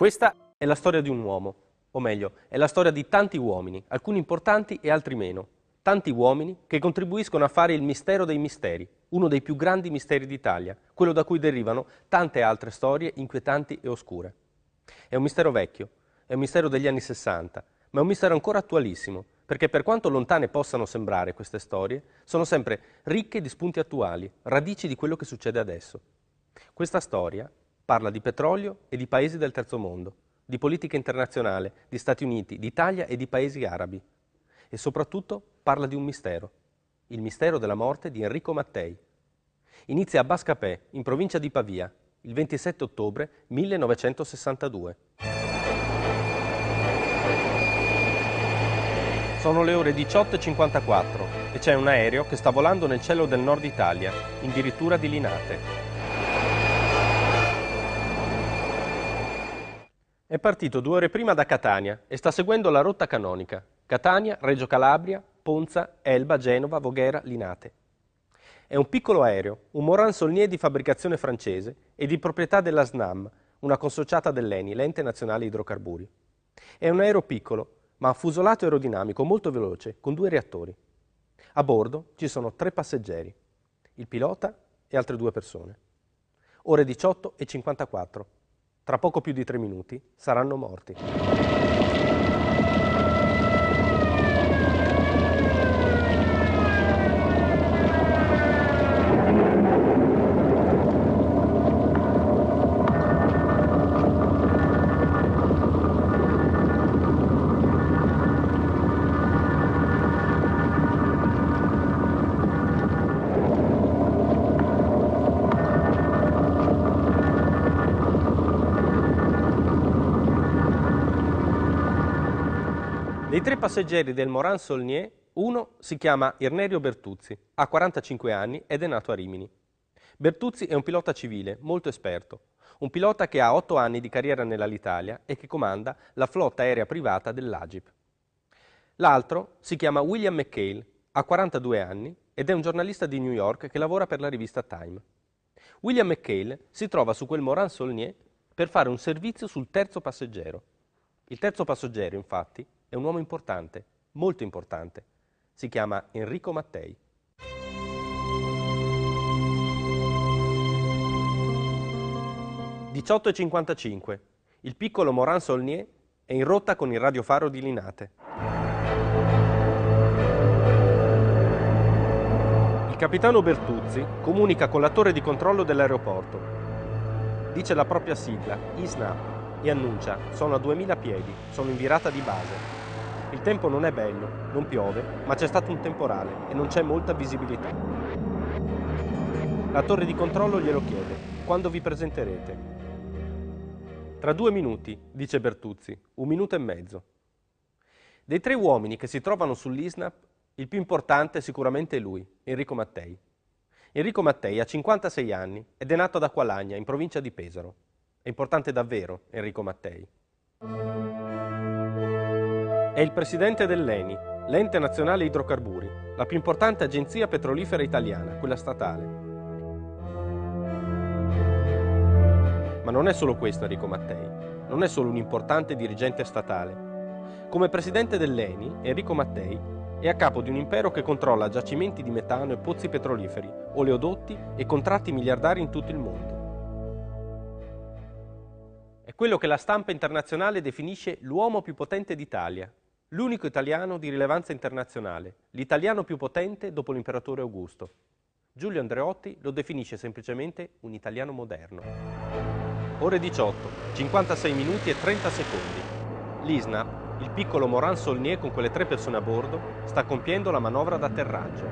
Questa è la storia di un uomo, o meglio, è la storia di tanti uomini, alcuni importanti e altri meno. Tanti uomini che contribuiscono a fare il mistero dei misteri, uno dei più grandi misteri d'Italia, quello da cui derivano tante altre storie inquietanti e oscure. È un mistero vecchio, è un mistero degli anni 60, ma è un mistero ancora attualissimo, perché per quanto lontane possano sembrare queste storie, sono sempre ricche di spunti attuali, radici di quello che succede adesso. Questa storia parla di petrolio e di paesi del terzo mondo, di politica internazionale, di Stati Uniti, d'Italia e di paesi arabi. E soprattutto parla di un mistero, il mistero della morte di Enrico Mattei. Inizia a Bascapè, in provincia di Pavia, il 27 ottobre 1962. Sono le ore 18:54 e c'è un aereo che sta volando nel cielo del nord Italia, addirittura di Linate. È partito 2 ore prima da Catania e sta seguendo la rotta canonica. Catania, Reggio Calabria, Ponza, Elba, Genova, Voghera, Linate. È un piccolo aereo, un Morane-Saulnier di fabbricazione francese e di proprietà della SNAM, una consociata dell'ENI, l'Ente Nazionale Idrocarburi. È un aereo piccolo, ma affusolato aerodinamico, molto veloce, con 2 reattori. A bordo ci sono 3 passeggeri, il pilota e altre 2 persone. Ore 18:54. Tra poco più di 3 minuti saranno morti. Dei 3 passeggeri del Morane-Saulnier, uno si chiama Irnerio Bertuzzi, ha 45 anni ed è nato a Rimini. Bertuzzi è un pilota civile, molto esperto, un pilota che ha 8 anni di carriera nell'Alitalia e che comanda la flotta aerea privata dell'Agip. L'altro si chiama William McHale, ha 42 anni ed è un giornalista di New York che lavora per la rivista Time. William McHale si trova su quel Morane-Saulnier per fare un servizio sul terzo passeggero. Il terzo passeggero, infatti, è un uomo importante, molto importante. Si chiama Enrico Mattei. Alle 18:55. Il piccolo Morane-Saulnier è in rotta con il radiofaro di Linate. Il capitano Bertuzzi comunica con la torre di controllo dell'aeroporto. Dice la propria sigla, ISNAM, e annuncia: sono a 2000 piedi, sono in virata di base. Il tempo non è bello, non piove, ma c'è stato un temporale e non c'è molta visibilità. La torre di controllo glielo chiede: quando vi presenterete? Tra 2 minuti, dice Bertuzzi, 1 minuto e mezzo. Dei 3 uomini che si trovano sull'ISNAP, il più importante sicuramente è lui, Enrico Mattei. Enrico Mattei ha 56 anni ed è nato ad Acqualagna, in provincia di Pesaro. È importante davvero Enrico Mattei. È il presidente dell'ENI, l'Ente Nazionale Idrocarburi, la più importante agenzia petrolifera italiana, quella statale. Ma non è solo questo Enrico Mattei, non è solo un importante dirigente statale. Come presidente dell'ENI, Enrico Mattei è a capo di un impero che controlla giacimenti di metano e pozzi petroliferi, oleodotti e contratti miliardari in tutto il mondo. È quello che la stampa internazionale definisce l'uomo più potente d'Italia. L'unico italiano di rilevanza internazionale, l'italiano più potente dopo l'imperatore Augusto. Giulio Andreotti lo definisce semplicemente un italiano moderno. Ore 18:56 e 30 secondi. L'ISNAP, il piccolo Morane-Saulnier con quelle 3 persone a bordo, sta compiendo la manovra d'atterraggio.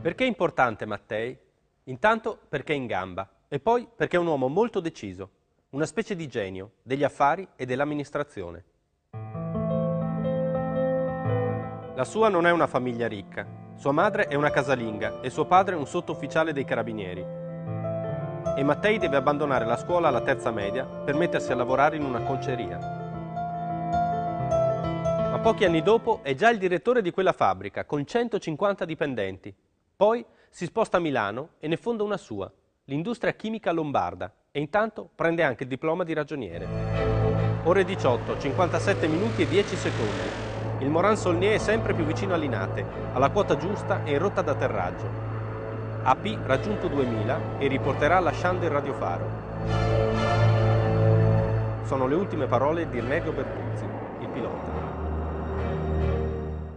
Perché è importante Mattei? Intanto perché è in gamba e poi perché è un uomo molto deciso, una specie di genio degli affari e dell'amministrazione. La sua non è una famiglia ricca, sua madre è una casalinga e suo padre un sottufficiale dei carabinieri. E Mattei deve abbandonare la scuola alla terza media per mettersi a lavorare in una conceria. Ma pochi anni dopo è già il direttore di quella fabbrica con 150 dipendenti. Poi si sposta a Milano e ne fonda una sua, l'Industria Chimica Lombarda, e intanto prende anche il diploma di ragioniere. Ore 18, 57 minuti e 10 secondi. Il Morane-Saulnier è sempre più vicino a Linate, alla quota giusta e in rotta d'atterraggio. AP raggiunto 2000 e riporterà lasciando il radiofaro. Sono le ultime parole di Irnerio Bertuzzi, il pilota.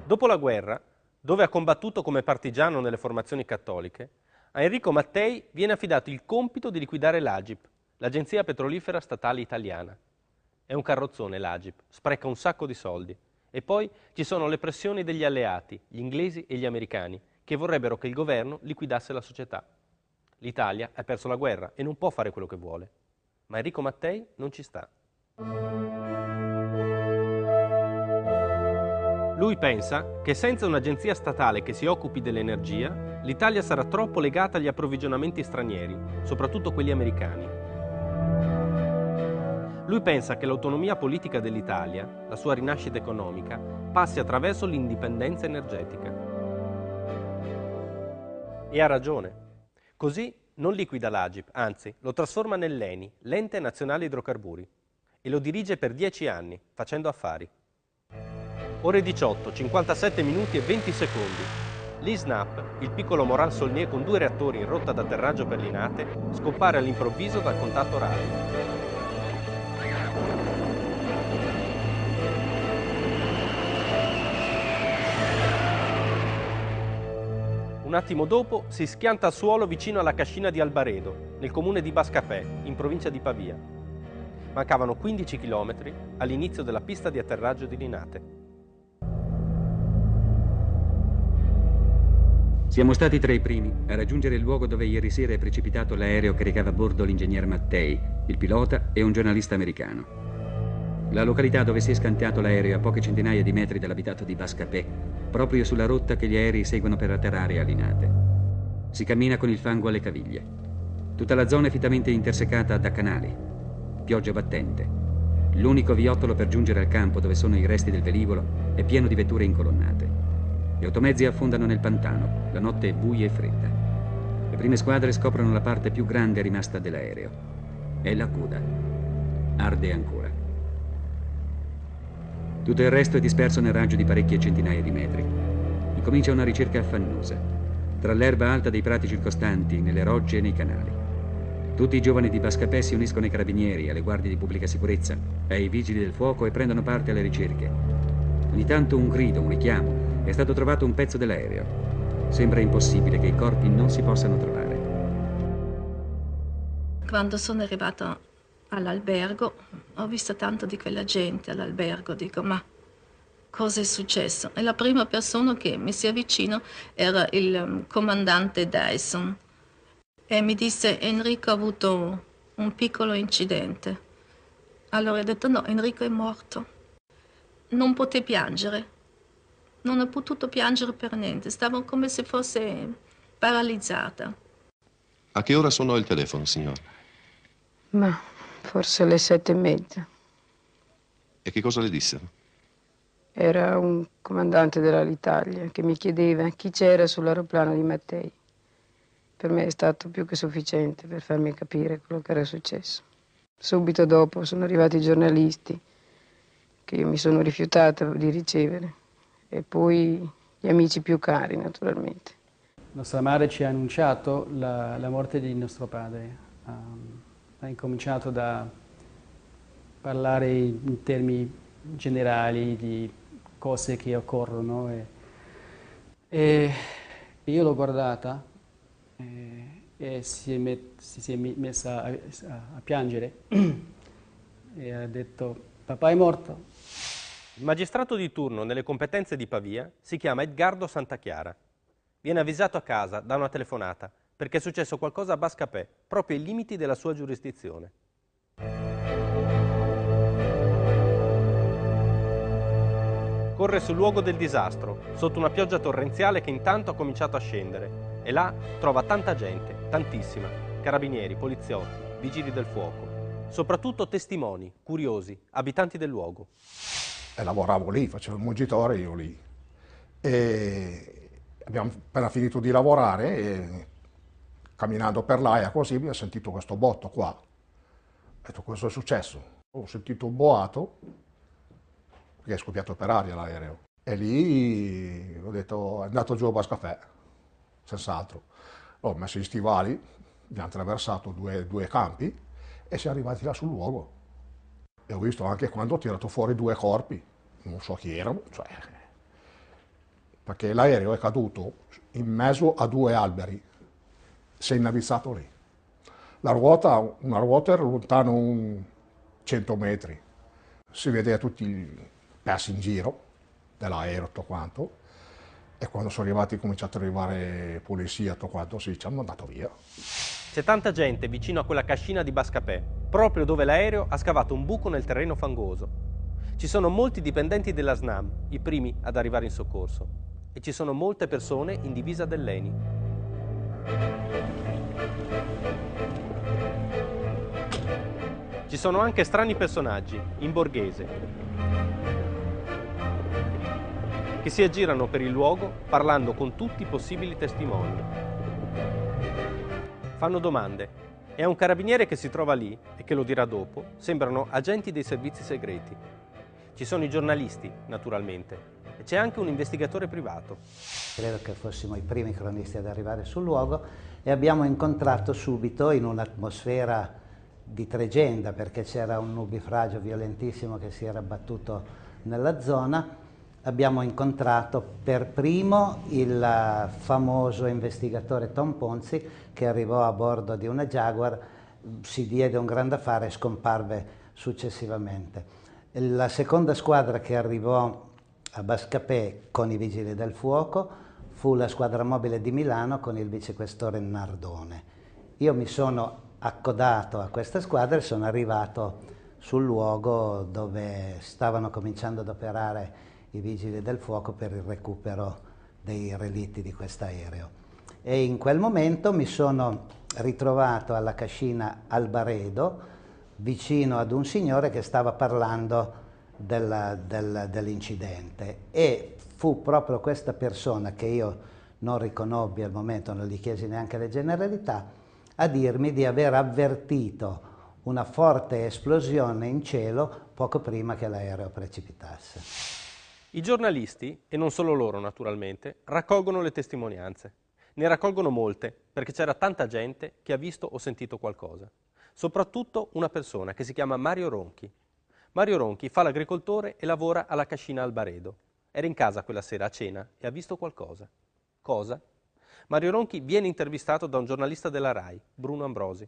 Dopo la guerra, dove ha combattuto come partigiano nelle formazioni cattoliche, a Enrico Mattei viene affidato il compito di liquidare l'Agip, l'Agenzia Petrolifera Statale Italiana. È un carrozzone l'Agip, spreca un sacco di soldi. E poi ci sono le pressioni degli alleati, gli inglesi e gli americani, che vorrebbero che il governo liquidasse la società. L'Italia ha perso la guerra e non può fare quello che vuole. Ma Enrico Mattei non ci sta. Lui pensa che senza un'agenzia statale che si occupi dell'energia, l'Italia sarà troppo legata agli approvvigionamenti stranieri, soprattutto quelli americani. Lui pensa che l'autonomia politica dell'Italia, la sua rinascita economica, passi attraverso l'indipendenza energetica. E ha ragione. Così non liquida l'Agip, anzi lo trasforma nell'ENI, l'Ente Nazionale Idrocarburi, e lo dirige per 10 anni, facendo affari. Ore 18, 57 minuti e 20 secondi. L'ISNAP, il piccolo Morane-Saulnier con 2 reattori in rotta d'atterraggio per Linate, scompare all'improvviso dal contatto radio. Un attimo dopo si schianta al suolo vicino alla Cascina di Albaredo, nel comune di Bascapè, in provincia di Pavia. Mancavano 15 chilometri all'inizio della pista di atterraggio di Linate. Siamo stati tra i primi a raggiungere il luogo dove ieri sera è precipitato l'aereo che recava a bordo l'ingegnere Mattei, il pilota e un giornalista americano. La località dove si è scantato l'aereo a poche centinaia di metri dall'abitato di Bascapè, proprio sulla rotta che gli aerei seguono per atterrare a Linate. Si cammina con il fango alle caviglie. Tutta la zona è fittamente intersecata da canali. Pioggia battente. L'unico viottolo per giungere al campo dove sono i resti del velivolo è pieno di vetture incolonnate. Gli automezzi affondano nel pantano, la notte è buia e fredda. Le prime squadre scoprono la parte più grande rimasta dell'aereo. È la coda. Arde ancora. Tutto il resto è disperso nel raggio di parecchie centinaia di metri. Incomincia una ricerca affannosa, tra l'erba alta dei prati circostanti, nelle rocce e nei canali. Tutti i giovani di Bascapè si uniscono ai carabinieri, alle guardie di pubblica sicurezza, ai vigili del fuoco e prendono parte alle ricerche. Ogni tanto un grido, un richiamo, è stato trovato un pezzo dell'aereo. Sembra impossibile che i corpi non si possano trovare. Quando sono arrivata all'albergo, ho visto tanto di quella gente all'albergo, dico, ma cosa è successo? E la prima persona che mi si avvicinò era il comandante Dyson e mi disse: Enrico ha avuto un piccolo incidente. Allora ho detto: no, Enrico è morto. Non poté piangere, non ho potuto piangere per niente, stavo come se fosse paralizzata. A che ora suonò il telefono, signora? Ma... forse alle 7:30. E che cosa le dissero? Era un comandante dell'Alitalia che mi chiedeva chi c'era sull'aeroplano di Mattei. Per me è stato più che sufficiente per farmi capire quello che era successo. Subito dopo sono arrivati i giornalisti che io mi sono rifiutata di ricevere e poi gli amici più cari, naturalmente. Nostra madre ci ha annunciato la morte di nostro padre. Ha incominciato da parlare in termini generali di cose che occorrono e io l'ho guardata e si è messa a piangere e ha detto: papà è morto. Il magistrato di turno nelle competenze di Pavia si chiama Edgardo Santachiara. Viene avvisato a casa da una telefonata perché è successo qualcosa a Bascapè, proprio ai limiti della sua giurisdizione. Corre sul luogo del disastro, sotto una pioggia torrenziale che intanto ha cominciato a scendere, e là trova tanta gente, tantissima, carabinieri, poliziotti, vigili del fuoco, soprattutto testimoni, curiosi, abitanti del luogo. E lavoravo lì, facevo il mugitore io lì. E abbiamo appena finito di lavorare e... camminando per l'aia così, mi ho sentito questo botto qua. Ho detto, cosa è successo? Ho sentito un boato, che è scoppiato per aria l'aereo. E lì ho detto, è andato giù a Bascapè, senz'altro. Ho messo gli stivali, abbiamo attraversato due campi e siamo arrivati là sul luogo. E ho visto anche quando ho tirato fuori due corpi, non so chi erano, cioè, perché l'aereo è caduto in mezzo a due alberi, si è innavizzato lì. La ruota, una ruota era lontano 100 metri, si vedeva tutti i pezzi in giro dell'aereo, tutto quanto, e quando sono arrivati, è cominciato ad arrivare polizia, tutto quanto, sì, ci hanno mandato via. C'è tanta gente vicino a quella cascina di Bascapè, proprio dove l'aereo ha scavato un buco nel terreno fangoso. Ci sono molti dipendenti della SNAM, i primi ad arrivare in soccorso, e ci sono molte persone in divisa dell'ENI. Ci sono anche strani personaggi, in borghese, che si aggirano per il luogo parlando con tutti i possibili testimoni. Fanno domande e a un carabiniere che si trova lì e che lo dirà dopo sembrano agenti dei servizi segreti. Ci sono i giornalisti, naturalmente, e c'è anche un investigatore privato. Credo che fossimo i primi cronisti ad arrivare sul luogo e abbiamo incontrato subito, in un'atmosfera di tregenda, perché c'era un nubifragio violentissimo che si era abbattuto nella zona, abbiamo incontrato per primo il famoso investigatore Tom Ponzi, che arrivò a bordo di una Jaguar, si diede un grande affare e scomparve successivamente. La seconda squadra che arrivò a Bascapè con i Vigili del Fuoco fu la squadra mobile di Milano con il vicequestore Nardone. Io mi sono accodato a questa squadra e sono arrivato sul luogo dove stavano cominciando ad operare i Vigili del Fuoco per il recupero dei relitti di quest'aereo. E in quel momento mi sono ritrovato alla Cascina Albaredo, vicino ad un signore che stava parlando dell'incidente, e fu proprio questa persona, che io non riconobbi al momento, non gli chiesi neanche le generalità, a dirmi di aver avvertito una forte esplosione in cielo poco prima che l'aereo precipitasse. I giornalisti, e non solo loro naturalmente, raccolgono le testimonianze. Ne raccolgono molte, perché c'era tanta gente che ha visto o sentito qualcosa. Soprattutto una persona che si chiama Mario Ronchi. Mario Ronchi fa l'agricoltore e lavora alla Cascina Albaredo. Era in casa quella sera a cena e ha visto qualcosa. Cosa? Mario Ronchi viene intervistato da un giornalista della RAI, Bruno Ambrosi.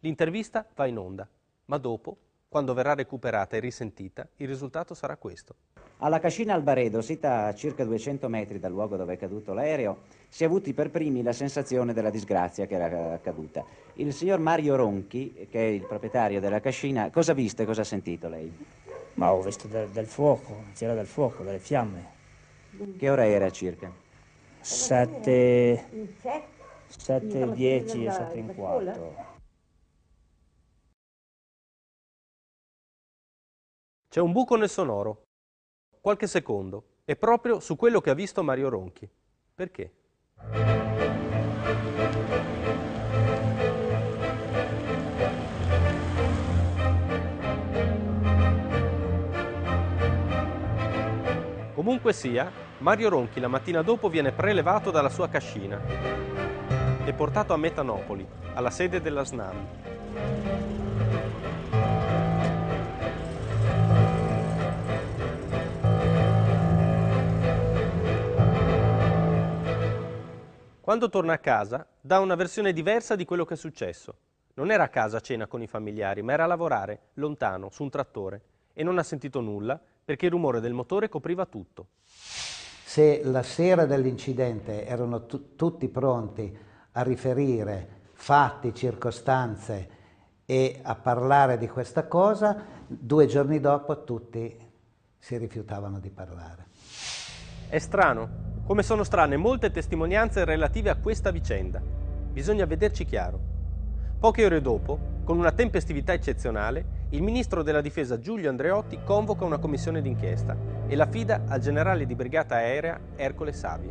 L'intervista va in onda, ma dopo, quando verrà recuperata e risentita, il risultato sarà questo. Alla Cascina Albaredo, sita a circa 200 metri dal luogo dove è caduto l'aereo, si è avuti per primi la sensazione della disgrazia che era accaduta. Il signor Mario Ronchi, che è il proprietario della cascina, cosa ha visto e cosa ha sentito lei? Ma ho visto del fuoco, c'era del fuoco, delle fiamme. Che ora era circa? 7:10, 7:15. C'è un buco nel sonoro. Qualche secondo, e proprio su quello che ha visto Mario Ronchi. Perché? Comunque sia, Mario Ronchi la mattina dopo viene prelevato dalla sua cascina e portato a Metanopoli, alla sede della SNAM. Quando torna a casa, dà una versione diversa di quello che è successo. Non era a casa a cena con i familiari, ma era a lavorare, lontano, su un trattore, e non ha sentito nulla perché il rumore del motore copriva tutto. Se la sera dell'incidente erano tutti pronti a riferire fatti, circostanze e a parlare di questa cosa, 2 giorni dopo tutti si rifiutavano di parlare. È strano. Come sono strane molte testimonianze relative a questa vicenda. Bisogna vederci chiaro. Poche ore dopo, con una tempestività eccezionale, il ministro della Difesa Giulio Andreotti convoca una commissione d'inchiesta e la affida al generale di brigata aerea Ercole Savi,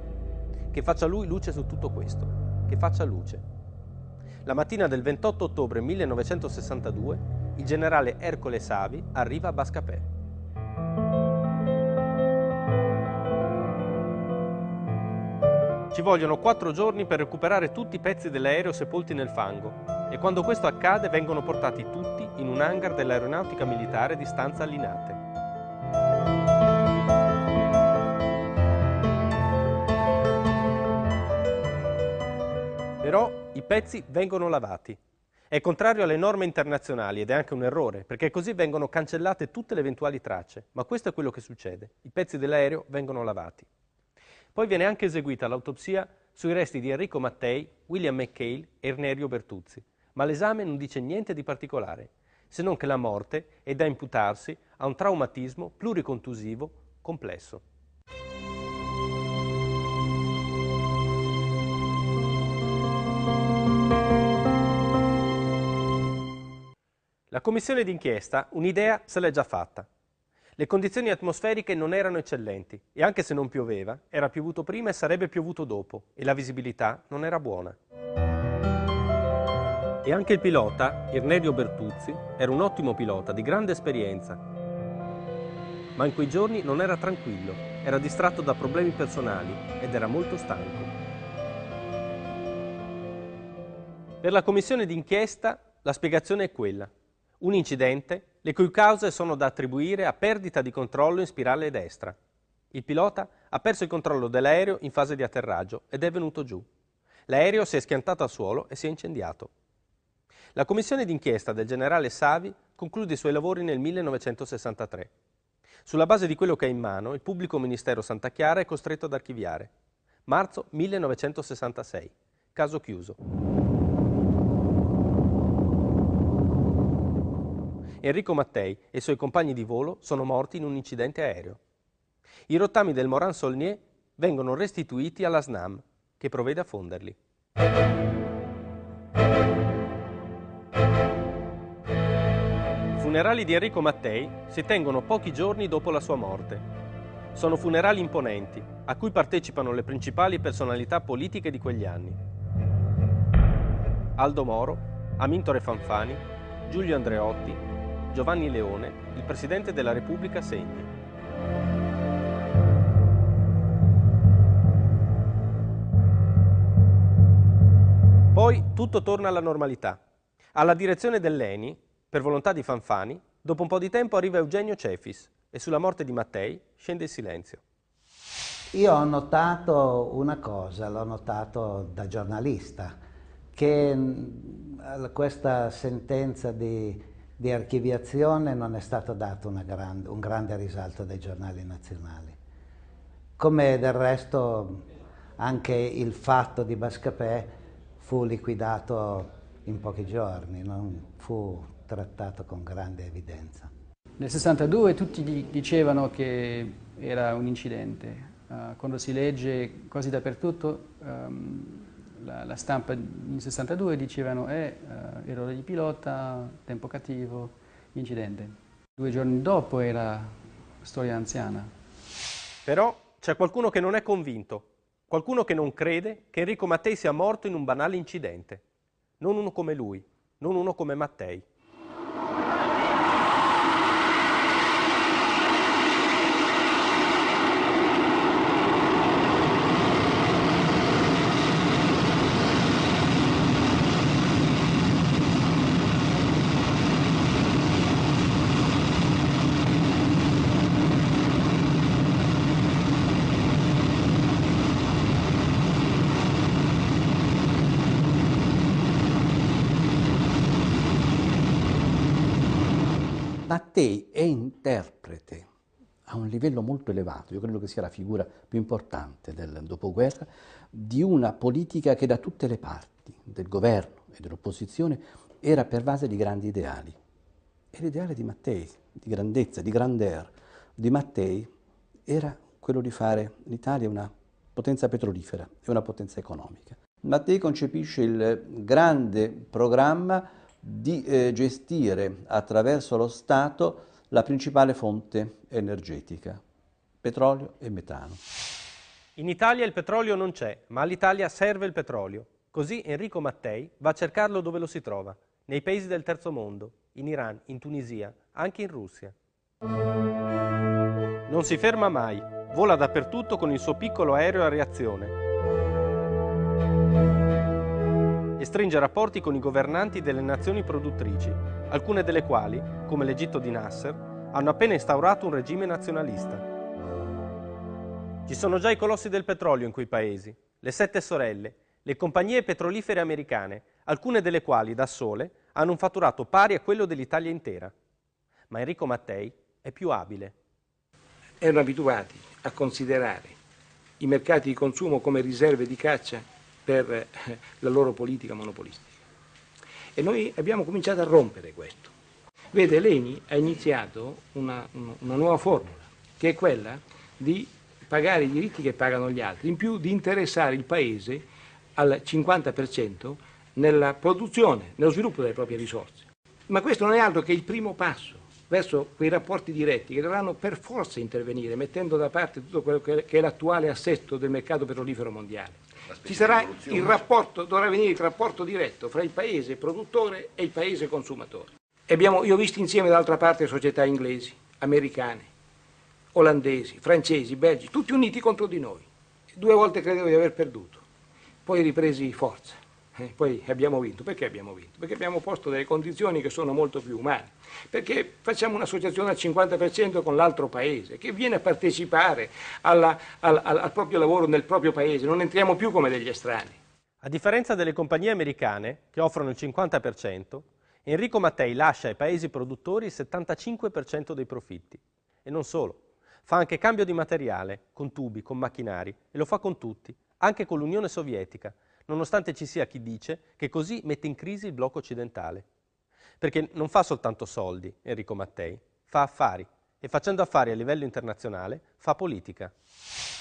che faccia lui luce su tutto questo, che faccia luce. La mattina del 28 ottobre 1962 il generale Ercole Savi arriva a Bascapè. Ci vogliono 4 giorni per recuperare tutti i pezzi dell'aereo sepolti nel fango e quando questo accade vengono portati tutti in un hangar dell'aeronautica militare di stanza a Linate. Però i pezzi vengono lavati. È contrario alle norme internazionali ed è anche un errore, perché così vengono cancellate tutte le eventuali tracce. Ma questo è quello che succede. I pezzi dell'aereo vengono lavati. Poi viene anche eseguita l'autopsia sui resti di Enrico Mattei, William McHale e Irnerio Bertuzzi. Ma l'esame non dice niente di particolare, se non che la morte è da imputarsi a un traumatismo pluricontusivo complesso. La commissione d'inchiesta un'idea se l'è già fatta. Le condizioni atmosferiche non erano eccellenti e anche se non pioveva, era piovuto prima e sarebbe piovuto dopo e la visibilità non era buona. E anche il pilota, Irnerio Bertuzzi, era un ottimo pilota di grande esperienza. Ma in quei giorni non era tranquillo, era distratto da problemi personali ed era molto stanco. Per la commissione d'inchiesta la spiegazione è quella. Un incidente, le cui cause sono da attribuire a perdita di controllo in spirale destra. Il pilota ha perso il controllo dell'aereo in fase di atterraggio ed è venuto giù. L'aereo si è schiantato al suolo e si è incendiato. La commissione d'inchiesta del generale Savi conclude i suoi lavori nel 1963. Sulla base di quello che ha in mano, il pubblico ministero Santa Chiara è costretto ad archiviare. Marzo 1966. Caso chiuso. Enrico Mattei e i suoi compagni di volo sono morti in un incidente aereo. I rottami del Morane-Saulnier vengono restituiti alla SNAM, che provvede a fonderli. I funerali di Enrico Mattei si tengono pochi giorni dopo la sua morte. Sono funerali imponenti, a cui partecipano le principali personalità politiche di quegli anni. Aldo Moro, Amintore Fanfani, Giulio Andreotti, Giovanni Leone, il presidente della Repubblica Segni. Poi tutto torna alla normalità. Alla direzione dell'ENI, per volontà di Fanfani, dopo un po' di tempo arriva Eugenio Cefis e sulla morte di Mattei scende il silenzio. Io ho notato una cosa, l'ho notato da giornalista, che questa sentenza di archiviazione non è stato dato un grande risalto dai giornali nazionali. Come del resto anche il fatto di Bascapè fu liquidato in pochi giorni, non fu trattato con grande evidenza. Nel 62 tutti dicevano che era un incidente. Quando si legge quasi dappertutto, la stampa in 62 dicevano errore di pilota, tempo cattivo, incidente. 2 giorni dopo era storia anziana. Però c'è qualcuno che non è convinto, qualcuno che non crede che Enrico Mattei sia morto in un banale incidente. Non uno come lui, non uno come Mattei. Mattei è interprete a un livello molto elevato, io credo che sia la figura più importante del dopoguerra, di una politica che da tutte le parti, del governo e dell'opposizione, era pervasa di grandi ideali. E l'ideale di Mattei, di grandezza, di grandeur, di Mattei, era quello di fare l'Italia una potenza petrolifera e una potenza economica. Mattei concepisce il grande programma di gestire attraverso lo Stato la principale fonte energetica, petrolio e metano. In Italia il petrolio non c'è, ma all'Italia serve il petrolio. Così Enrico Mattei va a cercarlo dove lo si trova, nei paesi del terzo mondo, in Iran, in Tunisia, anche in Russia. Non si ferma mai, vola dappertutto con il suo piccolo aereo a reazione e stringe rapporti con i governanti delle nazioni produttrici, alcune delle quali, come l'Egitto di Nasser, hanno appena instaurato un regime nazionalista. Ci sono già i colossi del petrolio in quei paesi, le Sette Sorelle, le compagnie petrolifere americane, alcune delle quali da sole hanno un fatturato pari a quello dell'Italia intera. Ma Enrico Mattei è più abile. Erano abituati a considerare i mercati di consumo come riserve di caccia per la loro politica monopolistica. E noi abbiamo cominciato a rompere questo. Vede, l'ENI ha iniziato una nuova formula, che è quella di pagare i diritti che pagano gli altri, in più di interessare il Paese al 50% nella produzione, nello sviluppo delle proprie risorse. Ma questo non è altro che il primo passo verso quei rapporti diretti che dovranno per forza intervenire, mettendo da parte tutto quello che è l'attuale assetto del mercato petrolifero mondiale. Ci sarà il rapporto, dovrà venire il rapporto diretto fra il Paese produttore e il Paese consumatore. Io ho visto insieme d'altra parte società inglesi, americane, olandesi, francesi, belgi, tutti uniti contro di noi. Due volte credevo di aver perduto, poi ripresi forza, poi abbiamo vinto. Perché abbiamo vinto? Perché abbiamo posto delle condizioni che sono molto più umane, perché facciamo un'associazione al 50% con l'altro paese, che viene a partecipare al proprio lavoro nel proprio paese, non entriamo più come degli estranei. A differenza delle compagnie americane, che offrono il 50%, Enrico Mattei lascia ai paesi produttori il 75% dei profitti. E non solo, fa anche cambio di materiale, con tubi, con macchinari, e lo fa con tutti, anche con l'Unione Sovietica, nonostante ci sia chi dice che così mette in crisi il blocco occidentale. Perché non fa soltanto soldi, Enrico Mattei, fa affari, e facendo affari a livello internazionale fa politica.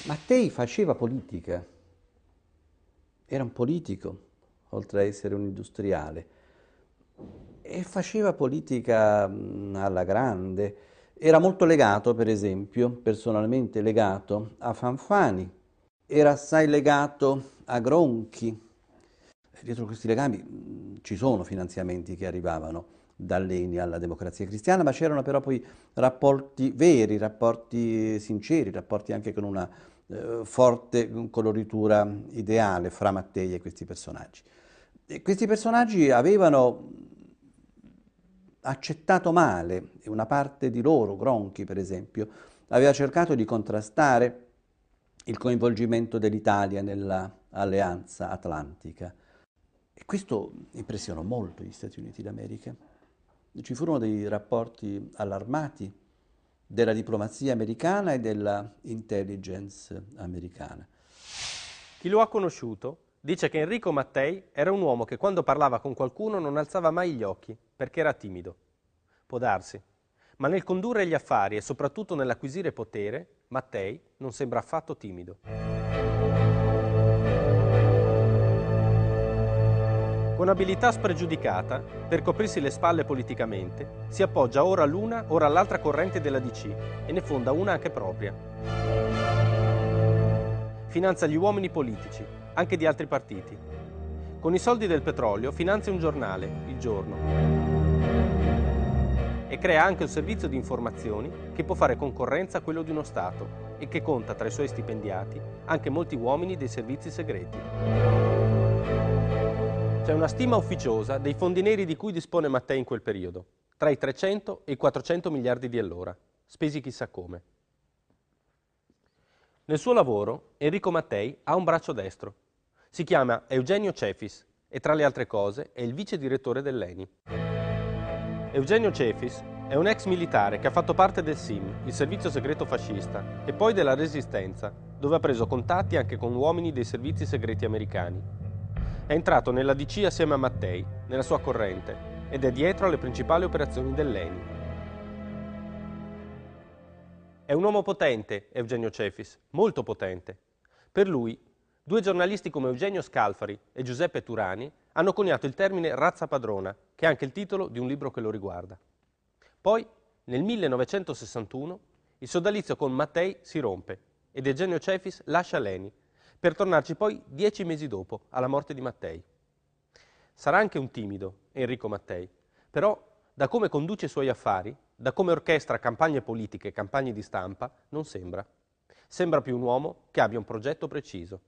Mattei faceva politica, era un politico, oltre a essere un industriale. E faceva politica alla grande, era molto legato, per esempio, personalmente legato a Fanfani, era assai legato a Ronchi. Dietro questi legami ci sono finanziamenti che arrivavano dall'ENI alla Democrazia Cristiana, ma c'erano però poi rapporti veri, rapporti sinceri, rapporti anche con una forte coloritura ideale fra Mattei e questi personaggi. E questi personaggi avevano accettato male, una parte di loro, Ronchi per esempio, aveva cercato di contrastare il coinvolgimento dell'Italia nell'alleanza atlantica. E questo impressionò molto gli Stati Uniti d'America. Ci furono dei rapporti allarmati della diplomazia americana e della intelligence americana. Chi lo ha conosciuto dice che Enrico Mattei era un uomo che quando parlava con qualcuno non alzava mai gli occhi, perché era timido. Può darsi, ma nel condurre gli affari e soprattutto nell'acquisire potere, Mattei non sembra affatto timido. Con abilità spregiudicata, per coprirsi le spalle politicamente, si appoggia ora all'una, ora all'altra corrente della DC e ne fonda una anche propria. Finanzia gli uomini politici, anche di altri partiti. Con i soldi del petrolio finanzia un giornale, Il Giorno, e crea anche un servizio di informazioni che può fare concorrenza a quello di uno Stato e che conta tra i suoi stipendiati anche molti uomini dei servizi segreti. C'è una stima ufficiosa dei fondi neri di cui dispone Mattei in quel periodo, tra i 300 e i 400 miliardi di allora, spesi chissà come. Nel suo lavoro Enrico Mattei ha un braccio destro. Si chiama Eugenio Cefis e tra le altre cose è il vice direttore dell'ENI. Eugenio Cefis è un ex militare che ha fatto parte del SIM, il servizio segreto fascista, e poi della Resistenza, dove ha preso contatti anche con uomini dei servizi segreti americani. È entrato nella DC assieme a Mattei, nella sua corrente, ed è dietro alle principali operazioni dell'ENI. È un uomo potente, Eugenio Cefis, molto potente. Per lui, due giornalisti come Eugenio Scalfari e Giuseppe Turani hanno coniato il termine razza padrona, che è anche il titolo di un libro che lo riguarda. Poi, nel 1961, il sodalizio con Mattei si rompe ed Eugenio Cefis lascia l'ENI, per tornarci poi 10 mesi dopo, alla morte di Mattei. Sarà anche un timido, Enrico Mattei, però da come conduce i suoi affari, da come orchestra campagne politiche e campagne di stampa, non sembra. Sembra più un uomo che abbia un progetto preciso.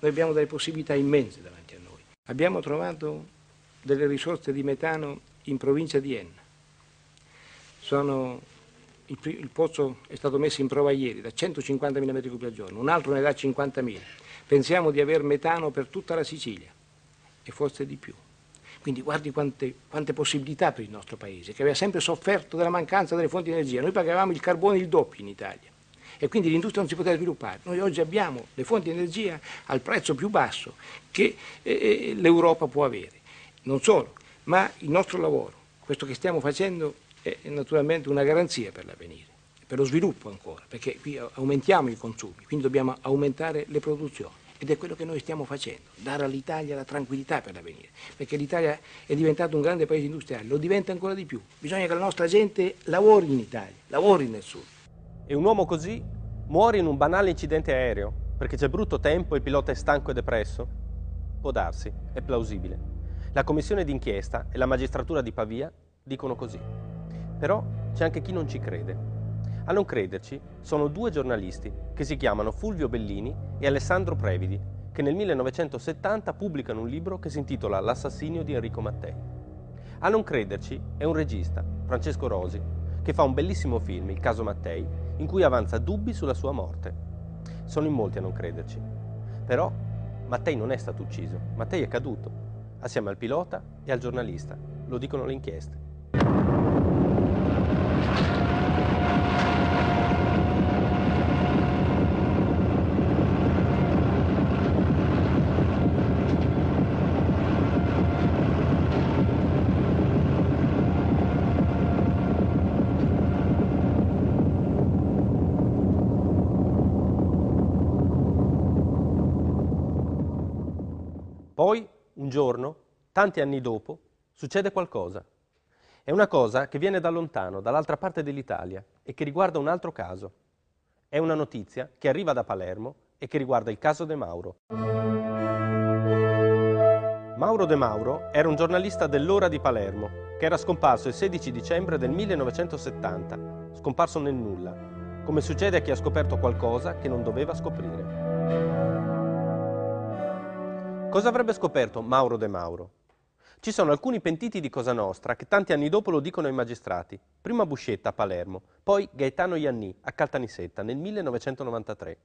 Noi abbiamo delle possibilità immense davanti a noi. Abbiamo trovato delle risorse di metano in provincia di Enna. Il pozzo è stato messo in prova ieri, da 150.000 metri cubi al giorno, un altro ne dà 50.000. Pensiamo di aver metano per tutta la Sicilia e forse di più. Quindi guardi quante possibilità per il nostro paese, che aveva sempre sofferto della mancanza delle fonti di energia. Noi pagavamo il carbone il doppio in Italia e quindi l'industria non si poteva sviluppare. Noi oggi abbiamo le fonti di energia al prezzo più basso che l'Europa può avere. Non solo, ma il nostro lavoro, questo che stiamo facendo, è naturalmente una garanzia per l'avvenire, per lo sviluppo ancora, perché qui aumentiamo i consumi, quindi dobbiamo aumentare le produzioni. Ed è quello che noi stiamo facendo, dare all'Italia la tranquillità per l'avvenire, perché l'Italia è diventato un grande paese industriale, lo diventa ancora di più. Bisogna che la nostra gente lavori in Italia, lavori nel sud. E un uomo così muore in un banale incidente aereo, perché c'è brutto tempo e il pilota è stanco e depresso? Può darsi, è plausibile. La commissione d'inchiesta e la magistratura di Pavia dicono così. Però c'è anche chi non ci crede. A non crederci sono due giornalisti che si chiamano Fulvio Bellini e Alessandro Previdi, che nel 1970 pubblicano un libro che si intitola L'assassinio di Enrico Mattei. A non crederci è un regista, Francesco Rosi, che fa un bellissimo film, Il caso Mattei, in cui avanza dubbi sulla sua morte. Sono in molti a non crederci. Però Mattei non è stato ucciso, Mattei è caduto, assieme al pilota e al giornalista, lo dicono le inchieste. Poi, un giorno, tanti anni dopo, succede qualcosa. È una cosa che viene da lontano, dall'altra parte dell'Italia, e che riguarda un altro caso. È una notizia che arriva da Palermo e che riguarda il caso De Mauro. Mauro De Mauro era un giornalista dell'Ora di Palermo, che era scomparso il 16 dicembre del 1970, scomparso nel nulla, come succede a chi ha scoperto qualcosa che non doveva scoprire. Cosa avrebbe scoperto Mauro De Mauro? Ci sono alcuni pentiti di Cosa Nostra che tanti anni dopo lo dicono ai magistrati, prima Buscetta a Palermo, poi Gaetano Ianni a Caltanissetta nel 1993.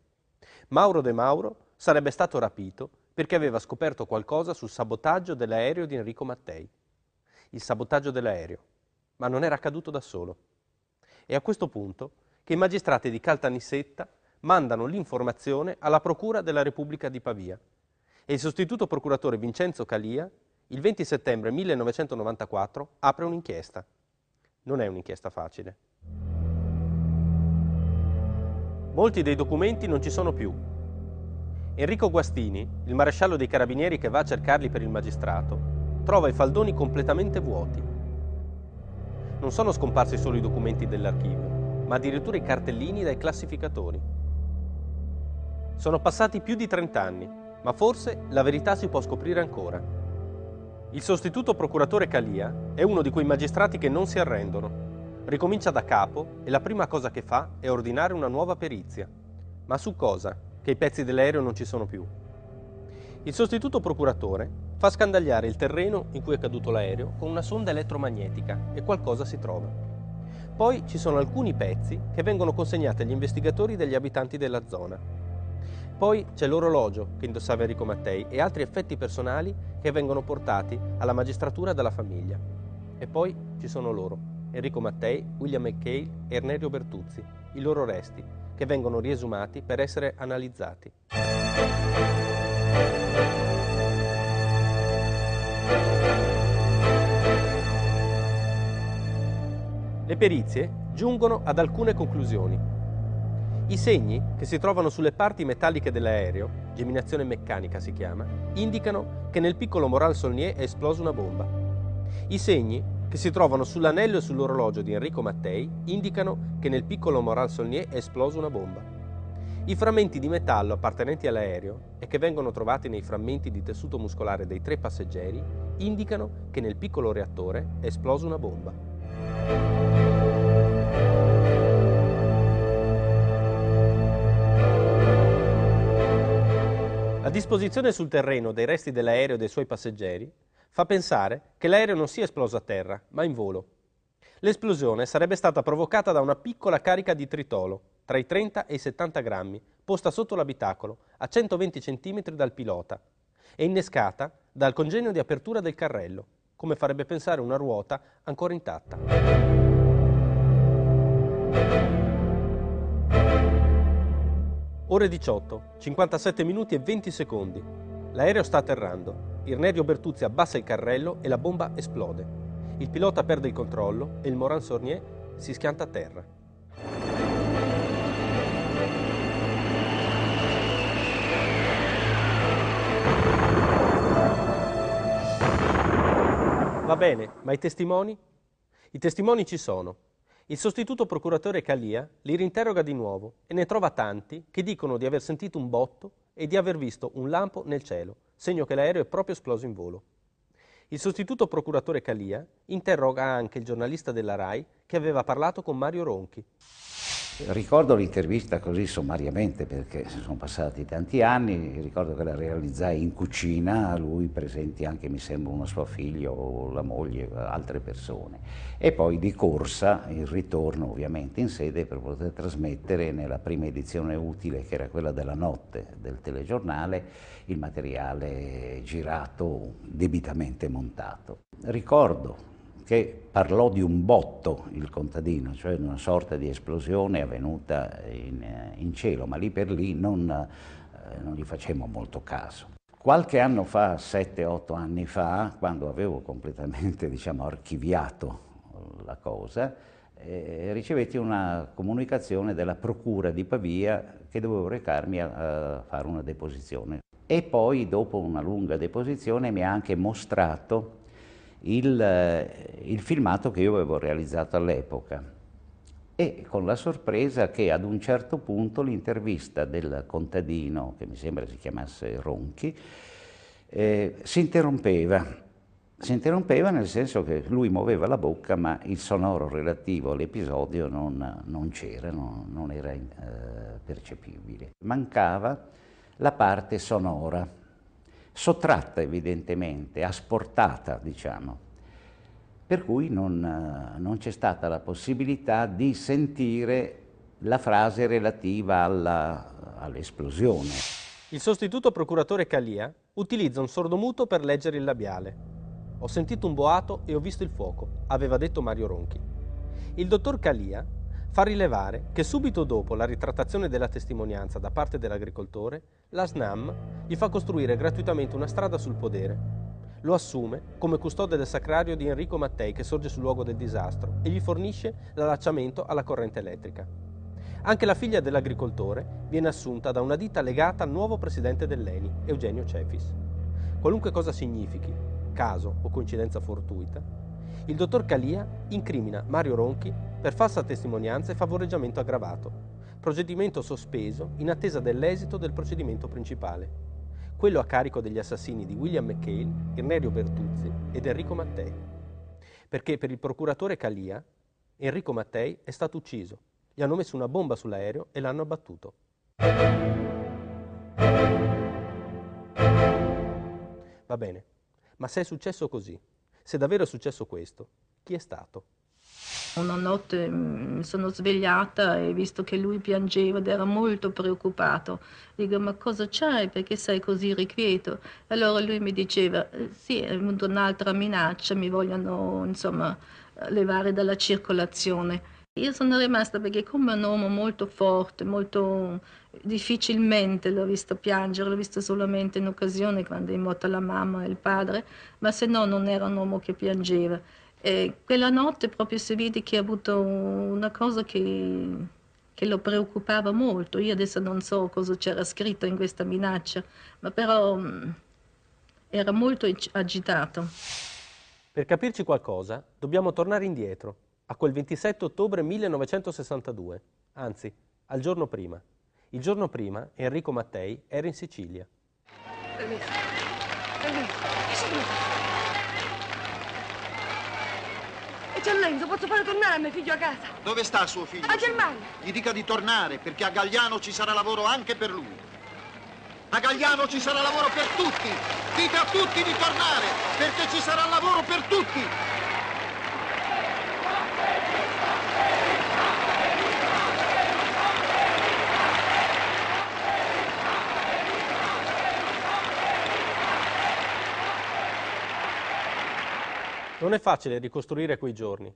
Mauro De Mauro sarebbe stato rapito perché aveva scoperto qualcosa sul sabotaggio dell'aereo di Enrico Mattei. Il sabotaggio dell'aereo, ma non era accaduto da solo. È a questo punto che i magistrati di Caltanissetta mandano l'informazione alla Procura della Repubblica di Pavia, e il sostituto procuratore Vincenzo Calia, il 20 settembre 1994, apre un'inchiesta. Non è un'inchiesta facile. Molti dei documenti non ci sono più. Enrico Guastini, il maresciallo dei carabinieri che va a cercarli per il magistrato, trova i faldoni completamente vuoti. Non sono scomparsi solo i documenti dell'archivio, ma addirittura i cartellini dai classificatori. Sono passati più di 30 anni. Ma forse la verità si può scoprire ancora. Il sostituto procuratore Calia è uno di quei magistrati che non si arrendono. Ricomincia da capo e la prima cosa che fa è ordinare una nuova perizia. Ma su cosa? Che i pezzi dell'aereo non ci sono più. Il sostituto procuratore fa scandagliare il terreno in cui è caduto l'aereo con una sonda elettromagnetica e qualcosa si trova. Poi ci sono alcuni pezzi che vengono consegnati agli investigatori degli abitanti della zona. Poi c'è l'orologio che indossava Enrico Mattei e altri effetti personali che vengono portati alla magistratura dalla famiglia. E poi ci sono loro, Enrico Mattei, William McHale e Irnerio Bertuzzi, i loro resti, che vengono riesumati per essere analizzati. Le perizie giungono ad alcune conclusioni. I segni che si trovano sulle parti metalliche dell'aereo, geminazione meccanica si chiama, indicano che nel piccolo Morane-Saulnier è esplosa una bomba. I segni che si trovano sull'anello e sull'orologio di Enrico Mattei indicano che nel piccolo Morane-Saulnier è esplosa una bomba. I frammenti di metallo appartenenti all'aereo e che vengono trovati nei frammenti di tessuto muscolare dei 3 passeggeri indicano che nel piccolo reattore è esplosa una bomba. La disposizione sul terreno dei resti dell'aereo e dei suoi passeggeri fa pensare che l'aereo non sia esploso a terra, ma in volo. L'esplosione sarebbe stata provocata da una piccola carica di tritolo, tra i 30 e i 70 grammi, posta sotto l'abitacolo, a 120 cm dal pilota, e innescata dal congegno di apertura del carrello, come farebbe pensare una ruota ancora intatta. Ore 18, 57 minuti e 20 secondi. L'aereo sta atterrando. Irnerio Bertuzzi abbassa il carrello e la bomba esplode. Il pilota perde il controllo e il Morane-Saulnier si schianta a terra. Va bene, ma i testimoni? I testimoni ci sono. Il sostituto procuratore Calia li rinterroga di nuovo e ne trova tanti che dicono di aver sentito un botto e di aver visto un lampo nel cielo, segno che l'aereo è proprio esploso in volo. Il sostituto procuratore Calia interroga anche il giornalista della RAI che aveva parlato con Mario Ronchi. Ricordo l'intervista così sommariamente perché sono passati tanti anni, ricordo che la realizzai in cucina, a lui presenti anche mi sembra una sua figlia o la moglie, altre persone, e poi di corsa il ritorno ovviamente in sede per poter trasmettere nella prima edizione utile che era quella della notte del telegiornale il materiale girato, debitamente montato. Ricordo che parlò di un botto il contadino, cioè di una sorta di esplosione avvenuta in cielo, ma lì per lì non gli facemmo molto caso. Qualche anno fa, 7-8 anni fa, quando avevo completamente archiviato la cosa, ricevetti una comunicazione della procura di Pavia che dovevo recarmi a fare una deposizione. E poi dopo una lunga deposizione mi ha anche mostrato il filmato che io avevo realizzato all'epoca, e con la sorpresa che ad un certo punto l'intervista del contadino, che mi sembra si chiamasse Ronchi, si interrompeva nel senso che lui muoveva la bocca ma il sonoro relativo all'episodio non c'era, non era percepibile. Mancava la parte sonora, sottratta evidentemente, asportata per cui non c'è stata la possibilità di sentire la frase relativa all'esplosione. Il sostituto procuratore Calia utilizza un sordomuto per leggere il labiale. Ho sentito un boato e ho visto il fuoco, aveva detto Mario Ronchi. Il dottor Calia fa rilevare che subito dopo la ritrattazione della testimonianza da parte dell'agricoltore, la SNAM gli fa costruire gratuitamente una strada sul podere. Lo assume come custode del sacrario di Enrico Mattei che sorge sul luogo del disastro e gli fornisce l'allacciamento alla corrente elettrica. Anche la figlia dell'agricoltore viene assunta da una ditta legata al nuovo presidente dell'ENI, Eugenio Cefis. Qualunque cosa significhi, caso o coincidenza fortuita, il dottor Calia incrimina Mario Ronchi per falsa testimonianza e favoreggiamento aggravato, procedimento sospeso in attesa dell'esito del procedimento principale, quello a carico degli assassini di William McHale, Irnerio Bertuzzi ed Enrico Mattei. Perché per il procuratore Calia, Enrico Mattei è stato ucciso, gli hanno messo una bomba sull'aereo e l'hanno abbattuto. Va bene, ma se è successo così, se davvero è successo questo, chi è stato? Una notte mi sono svegliata e visto che lui piangeva ed era molto preoccupato. Dico, ma cosa c'hai? Perché sei così irrequieto? Allora lui mi diceva, sì, è venuta un'altra minaccia, mi vogliono, levare dalla circolazione. Io sono rimasta perché come un uomo molto forte, molto difficilmente l'ho visto piangere, l'ho visto solamente in occasione quando è morta la mamma e il padre, ma se no non era un uomo che piangeva. E quella notte proprio si vede che ha avuto una cosa che lo preoccupava molto. Io adesso non so cosa c'era scritto in questa minaccia, ma però era molto agitato. Per capirci qualcosa dobbiamo tornare indietro, a quel 27 ottobre 1962, anzi, al giorno prima. Il giorno prima Enrico Mattei era in Sicilia. faccia Lenzo, posso fare tornare a mio figlio a casa. Dove sta suo figlio? A Germania. Gli dica di tornare, perché a Gagliano ci sarà lavoro anche per lui. A Gagliano ci sarà lavoro per tutti. Dite a tutti di tornare, perché ci sarà lavoro per tutti. Non è facile ricostruire quei giorni.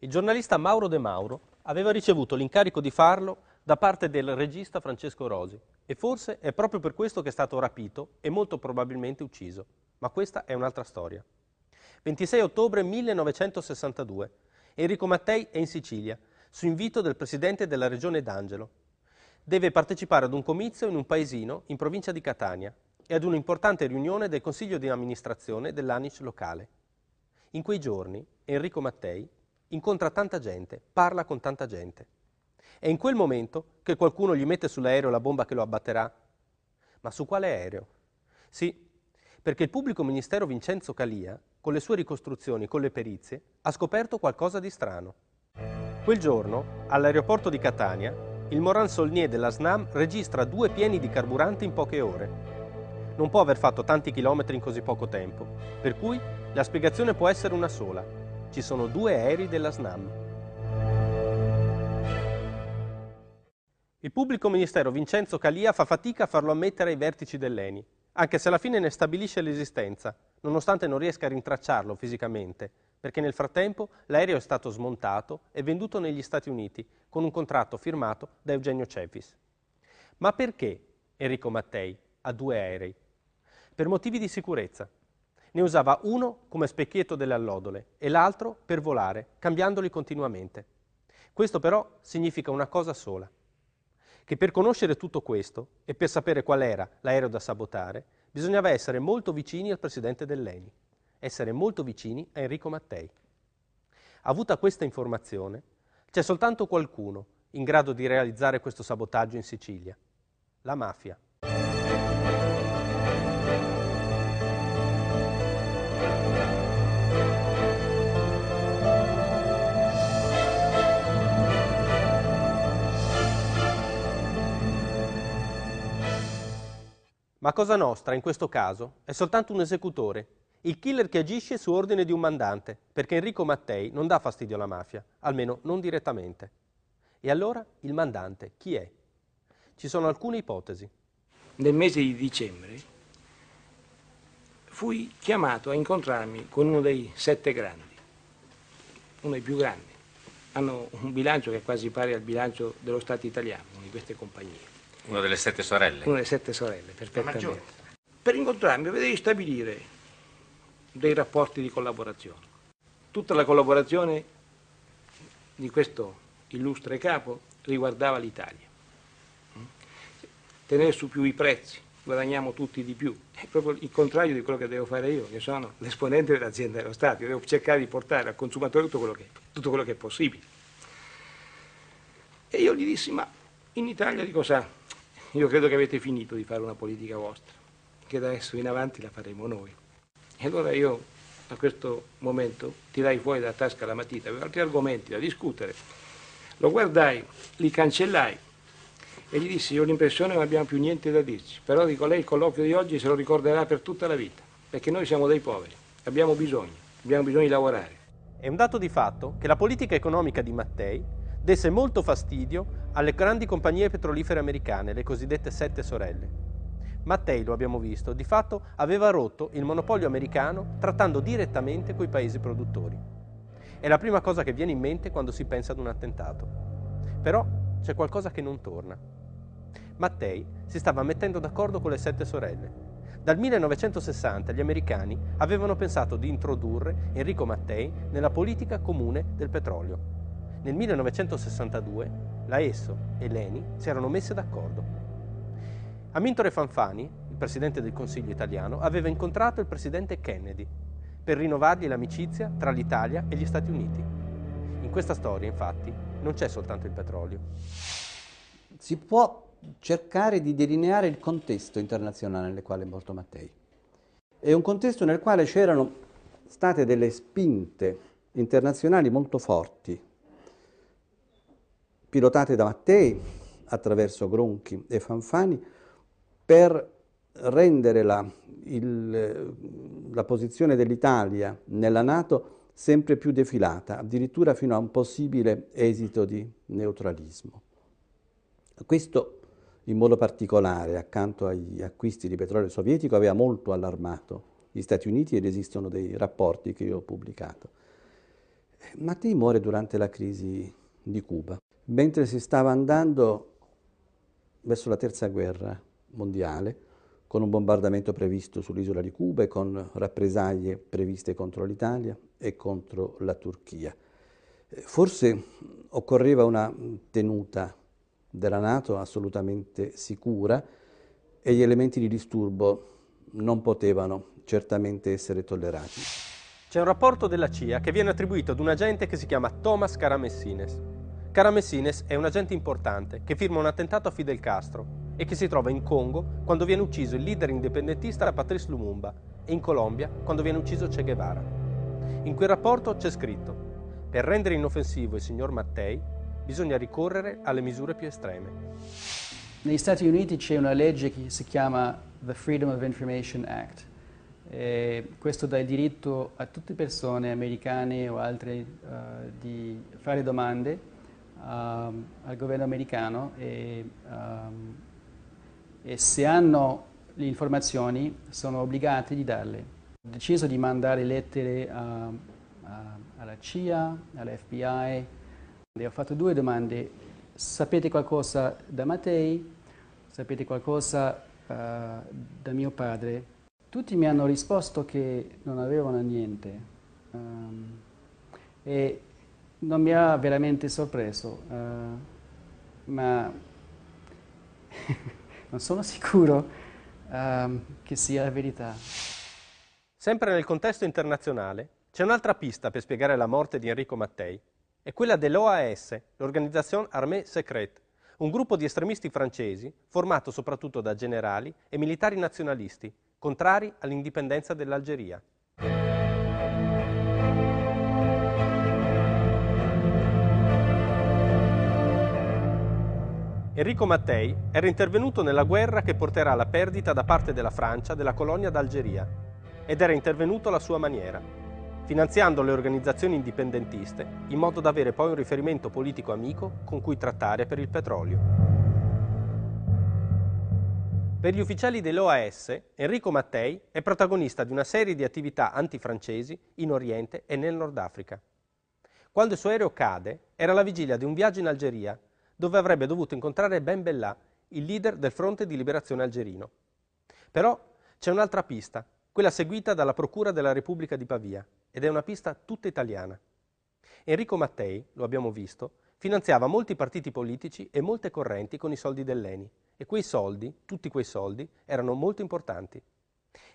Il giornalista Mauro De Mauro aveva ricevuto l'incarico di farlo da parte del regista Francesco Rosi e forse è proprio per questo che è stato rapito e molto probabilmente ucciso. Ma questa è un'altra storia. 26 ottobre 1962. Enrico Mattei è in Sicilia, su invito del presidente della regione D'Angelo. Deve partecipare ad un comizio in un paesino in provincia di Catania e ad un'importante riunione del consiglio di amministrazione dell'ANIC locale. In quei giorni Enrico Mattei incontra tanta gente, parla con tanta gente. È in quel momento che qualcuno gli mette sull'aereo la bomba che lo abbatterà. Ma su quale aereo? Sì, perché il pubblico ministero Vincenzo Calia, con le sue ricostruzioni, con le perizie, ha scoperto qualcosa di strano. Quel giorno, all'aeroporto di Catania, il Morane-Saulnier della SNAM registra 2 pieni di carburante in poche ore. Non può aver fatto tanti chilometri in così poco tempo, per cui la spiegazione può essere una sola. Ci sono 2 aerei della SNAM. Il pubblico ministero Vincenzo Calia fa fatica a farlo ammettere ai vertici dell'ENI, anche se alla fine ne stabilisce l'esistenza, nonostante non riesca a rintracciarlo fisicamente, perché nel frattempo l'aereo è stato smontato e venduto negli Stati Uniti, con un contratto firmato da Eugenio Cefis. Ma perché Enrico Mattei ha 2 aerei? Per motivi di sicurezza. Ne usava uno come specchietto delle allodole e l'altro per volare, cambiandoli continuamente. Questo però significa una cosa sola, che per conoscere tutto questo e per sapere qual era l'aereo da sabotare, bisognava essere molto vicini al presidente dell'ENI, essere molto vicini a Enrico Mattei. Avuta questa informazione, c'è soltanto qualcuno in grado di realizzare questo sabotaggio in Sicilia: la mafia. Ma Cosa Nostra, in questo caso, è soltanto un esecutore, il killer che agisce su ordine di un mandante, perché Enrico Mattei non dà fastidio alla mafia, almeno non direttamente. E allora il mandante chi è? Ci sono alcune ipotesi. Nel mese di dicembre fui chiamato a incontrarmi con uno dei 7 grandi, uno dei più grandi. Hanno un bilancio che è quasi pari al bilancio dello Stato italiano, una di queste compagnie. Una delle 7 sorelle? Una delle 7 sorelle, perfettamente. Per incontrarmi dovevi stabilire dei rapporti di collaborazione. Tutta la collaborazione di questo illustre capo riguardava l'Italia. Tenere su più i prezzi, guadagniamo tutti di più. È proprio il contrario di quello che devo fare io, che sono l'esponente dell'azienda dello Stato. Io devo cercare di portare al consumatore tutto quello che è possibile. E io gli dissi, ma in Italia di cosa? Io credo che avete finito di fare una politica vostra, che da adesso in avanti la faremo noi. E allora io a questo momento tirai fuori dalla tasca la matita, avevo altri argomenti da discutere, lo guardai, li cancellai e gli dissi, io ho l'impressione che non abbiamo più niente da dirci, però dico, lei il colloquio di oggi se lo ricorderà per tutta la vita, perché noi siamo dei poveri, abbiamo bisogno di lavorare. È un dato di fatto che la politica economica di Mattei desse molto fastidio alle grandi compagnie petrolifere americane, le cosiddette 7 sorelle. Mattei, lo abbiamo visto, di fatto aveva rotto il monopolio americano trattando direttamente coi paesi produttori. È la prima cosa che viene in mente quando si pensa ad un attentato. Però c'è qualcosa che non torna. Mattei si stava mettendo d'accordo con le 7 sorelle. Dal 1960 gli americani avevano pensato di introdurre Enrico Mattei nella politica comune del petrolio. Nel 1962 la ESSO e l'ENI si erano messe d'accordo. Amintore Fanfani, il presidente del Consiglio italiano, aveva incontrato il presidente Kennedy per rinnovargli l'amicizia tra l'Italia e gli Stati Uniti. In questa storia, infatti, non c'è soltanto il petrolio. Si può cercare di delineare il contesto internazionale nel quale è morto Mattei. È un contesto nel quale c'erano state delle spinte internazionali molto forti, pilotate da Mattei attraverso Ronchi e Fanfani, per rendere la posizione dell'Italia nella NATO sempre più defilata, addirittura fino a un possibile esito di neutralismo. Questo in modo particolare, accanto agli acquisti di petrolio sovietico, aveva molto allarmato gli Stati Uniti, ed esistono dei rapporti che io ho pubblicato. Mattei muore durante la crisi di Cuba, mentre si stava andando verso la terza guerra mondiale, con un bombardamento previsto sull'isola di Cuba e con rappresaglie previste contro l'Italia e contro la Turchia. Forse occorreva una tenuta della NATO assolutamente sicura, e gli elementi di disturbo non potevano certamente essere tollerati. C'è un rapporto della CIA che viene attribuito ad un agente che si chiama Thomas Karamessines. Karamessines è un agente importante che firma un attentato a Fidel Castro e che si trova in Congo quando viene ucciso il leader indipendentista Patrice Lumumba e in Colombia quando viene ucciso Che Guevara. In quel rapporto c'è scritto: per rendere inoffensivo il signor Mattei bisogna ricorrere alle misure più estreme. Negli Stati Uniti c'è una legge che si chiama The Freedom of Information Act. E questo dà il diritto a tutte persone americane o altre di fare domande al governo americano e se hanno le informazioni sono obbligati di darle. Ho deciso di mandare lettere alla CIA, all'FBI, e ho fatto due domande: sapete qualcosa da Mattei? Sapete qualcosa da mio padre? Tutti mi hanno risposto che non avevano niente, e non mi ha veramente sorpreso, ma non sono sicuro che sia la verità. Sempre nel contesto internazionale, c'è un'altra pista per spiegare la morte di Enrico Mattei. È quella dell'OAS, l'Organisation Armée Secrète, un gruppo di estremisti francesi formato soprattutto da generali e militari nazionalisti, contrari all'indipendenza dell'Algeria. Enrico Mattei era intervenuto nella guerra che porterà alla perdita da parte della Francia della colonia d'Algeria, ed era intervenuto alla sua maniera, finanziando le organizzazioni indipendentiste in modo da avere poi un riferimento politico amico con cui trattare per il petrolio. Per gli ufficiali dell'OAS, Enrico Mattei è protagonista di una serie di attività antifrancesi in Oriente e nel Nord Africa. Quando il suo aereo cade, era la vigilia di un viaggio in Algeria, dove avrebbe dovuto incontrare Ben Bella, il leader del Fronte di Liberazione Algerino. Però c'è un'altra pista, quella seguita dalla Procura della Repubblica di Pavia, ed è una pista tutta italiana. Enrico Mattei, lo abbiamo visto, finanziava molti partiti politici e molte correnti con i soldi dell'ENI, e quei soldi, tutti quei soldi, erano molto importanti.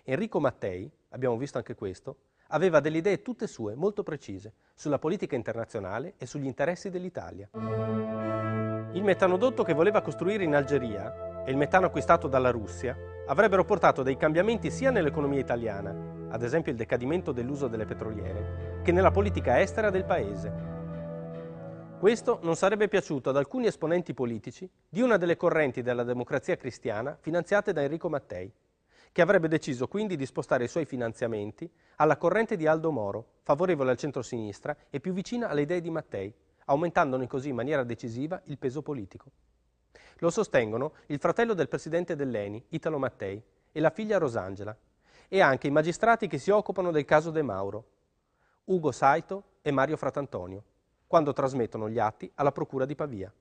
Enrico Mattei, abbiamo visto anche questo, aveva delle idee tutte sue, molto precise, sulla politica internazionale e sugli interessi dell'Italia. Il metanodotto che voleva costruire in Algeria e il metano acquistato dalla Russia avrebbero portato dei cambiamenti sia nell'economia italiana, ad esempio il decadimento dell'uso delle petroliere, che nella politica estera del paese. Questo non sarebbe piaciuto ad alcuni esponenti politici di una delle correnti della Democrazia Cristiana finanziate da Enrico Mattei, che avrebbe deciso quindi di spostare i suoi finanziamenti alla corrente di Aldo Moro, favorevole al centrosinistra e più vicina alle idee di Mattei, aumentandone così in maniera decisiva il peso politico. Lo sostengono il fratello del presidente dell'ENI, Italo Mattei, e la figlia Rosangela, e anche i magistrati che si occupano del caso De Mauro, Ugo Saito e Mario Fratantonio, quando trasmettono gli atti alla Procura di Pavia.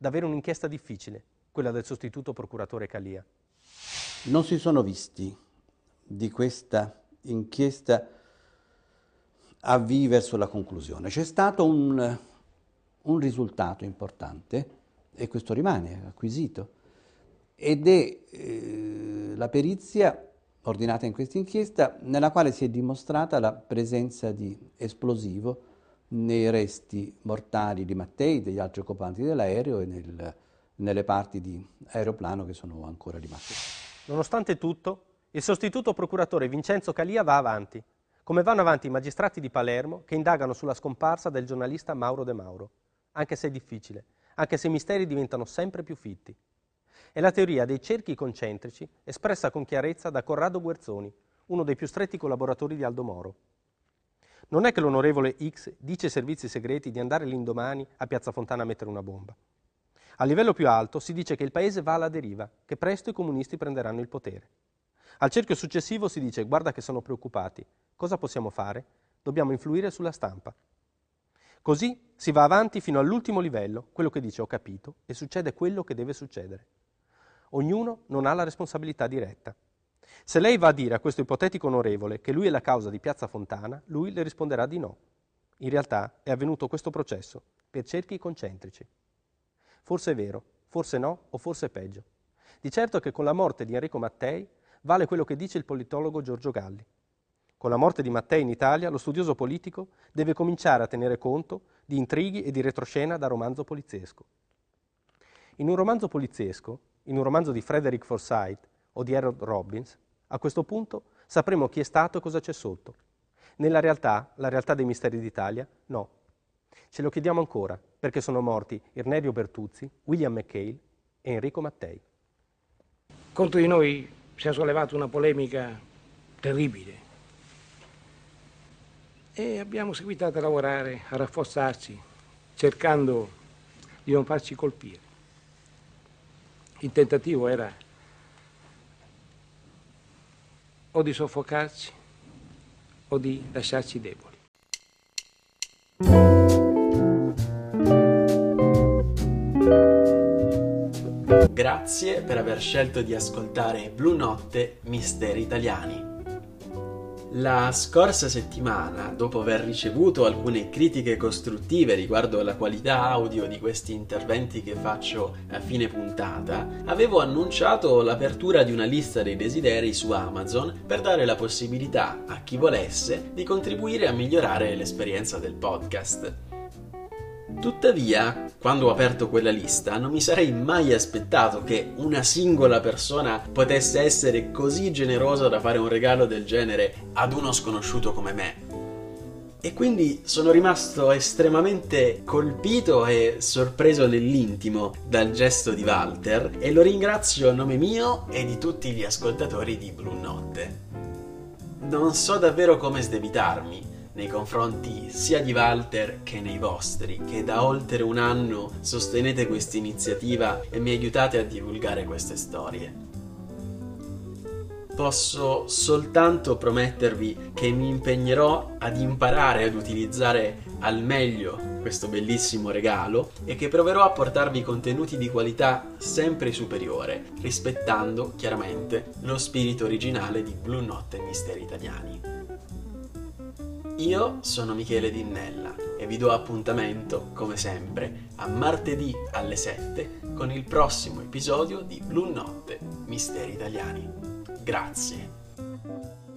Davvero un'inchiesta difficile, quella del sostituto procuratore Calia. Non si sono visti di questa inchiesta avvii verso la conclusione. C'è stato un risultato importante, e questo rimane acquisito, ed è la perizia ordinata in questa inchiesta, nella quale si è dimostrata la presenza di esplosivo nei resti mortali di Mattei, degli altri occupanti dell'aereo e nel nelle parti di aeroplano che sono ancora rimaste. Nonostante tutto, il sostituto procuratore Vincenzo Calia va avanti, come vanno avanti i magistrati di Palermo che indagano sulla scomparsa del giornalista Mauro De Mauro, anche se è difficile, anche se i misteri diventano sempre più fitti. È la teoria dei cerchi concentrici espressa con chiarezza da Corrado Guerzoni, uno dei più stretti collaboratori di Aldo Moro. Non è che l'onorevole X dice ai servizi segreti di andare l'indomani a Piazza Fontana a mettere una bomba. A livello più alto si dice che il paese va alla deriva, che presto i comunisti prenderanno il potere. Al cerchio successivo si dice: guarda che sono preoccupati, cosa possiamo fare? Dobbiamo influire sulla stampa. Così si va avanti fino all'ultimo livello, quello che dice ho capito, e succede quello che deve succedere. Ognuno non ha la responsabilità diretta. Se lei va a dire a questo ipotetico onorevole che lui è la causa di Piazza Fontana, lui le risponderà di no. In realtà è avvenuto questo processo, per cerchi concentrici. Forse è vero, forse no, o forse peggio. Di certo che con la morte di Enrico Mattei vale quello che dice il politologo Giorgio Galli. Con la morte di Mattei in Italia, lo studioso politico deve cominciare a tenere conto di intrighi e di retroscena da romanzo poliziesco. In un romanzo poliziesco, in un romanzo di Frederick Forsyth o di Harold Robbins, a questo punto sapremo chi è stato e cosa c'è sotto. Nella realtà, la realtà dei misteri d'Italia, no. Ce lo chiediamo ancora, perché sono morti Irnerio Bertuzzi, William McHale e Enrico Mattei. Contro di noi si è sollevata una polemica terribile e abbiamo seguitato a lavorare, a rafforzarci, cercando di non farci colpire. Il tentativo era o di soffocarci o di lasciarci deboli. Grazie per aver scelto di ascoltare Blu Notte Misteri Italiani. La scorsa settimana, dopo aver ricevuto alcune critiche costruttive riguardo alla qualità audio di questi interventi che faccio a fine puntata, avevo annunciato l'apertura di una lista dei desideri su Amazon per dare la possibilità a chi volesse di contribuire a migliorare l'esperienza del podcast. Tuttavia, quando ho aperto quella lista, non mi sarei mai aspettato che una singola persona potesse essere così generosa da fare un regalo del genere ad uno sconosciuto come me. E quindi sono rimasto estremamente colpito e sorpreso nell'intimo dal gesto di Walter e lo ringrazio a nome mio e di tutti gli ascoltatori di Blu Notte. Non so davvero come sdebitarmi nei confronti sia di Walter che nei vostri, che da oltre un anno sostenete questa iniziativa e mi aiutate a divulgare queste storie. Posso soltanto promettervi che mi impegnerò ad imparare ad utilizzare al meglio questo bellissimo regalo e che proverò a portarvi contenuti di qualità sempre superiore, rispettando chiaramente lo spirito originale di Blu Notte Misteri Italiani. Io sono Michele Dinnella e vi do appuntamento, come sempre, a martedì alle 7 con il prossimo episodio di Blu Notte Misteri Italiani. Grazie.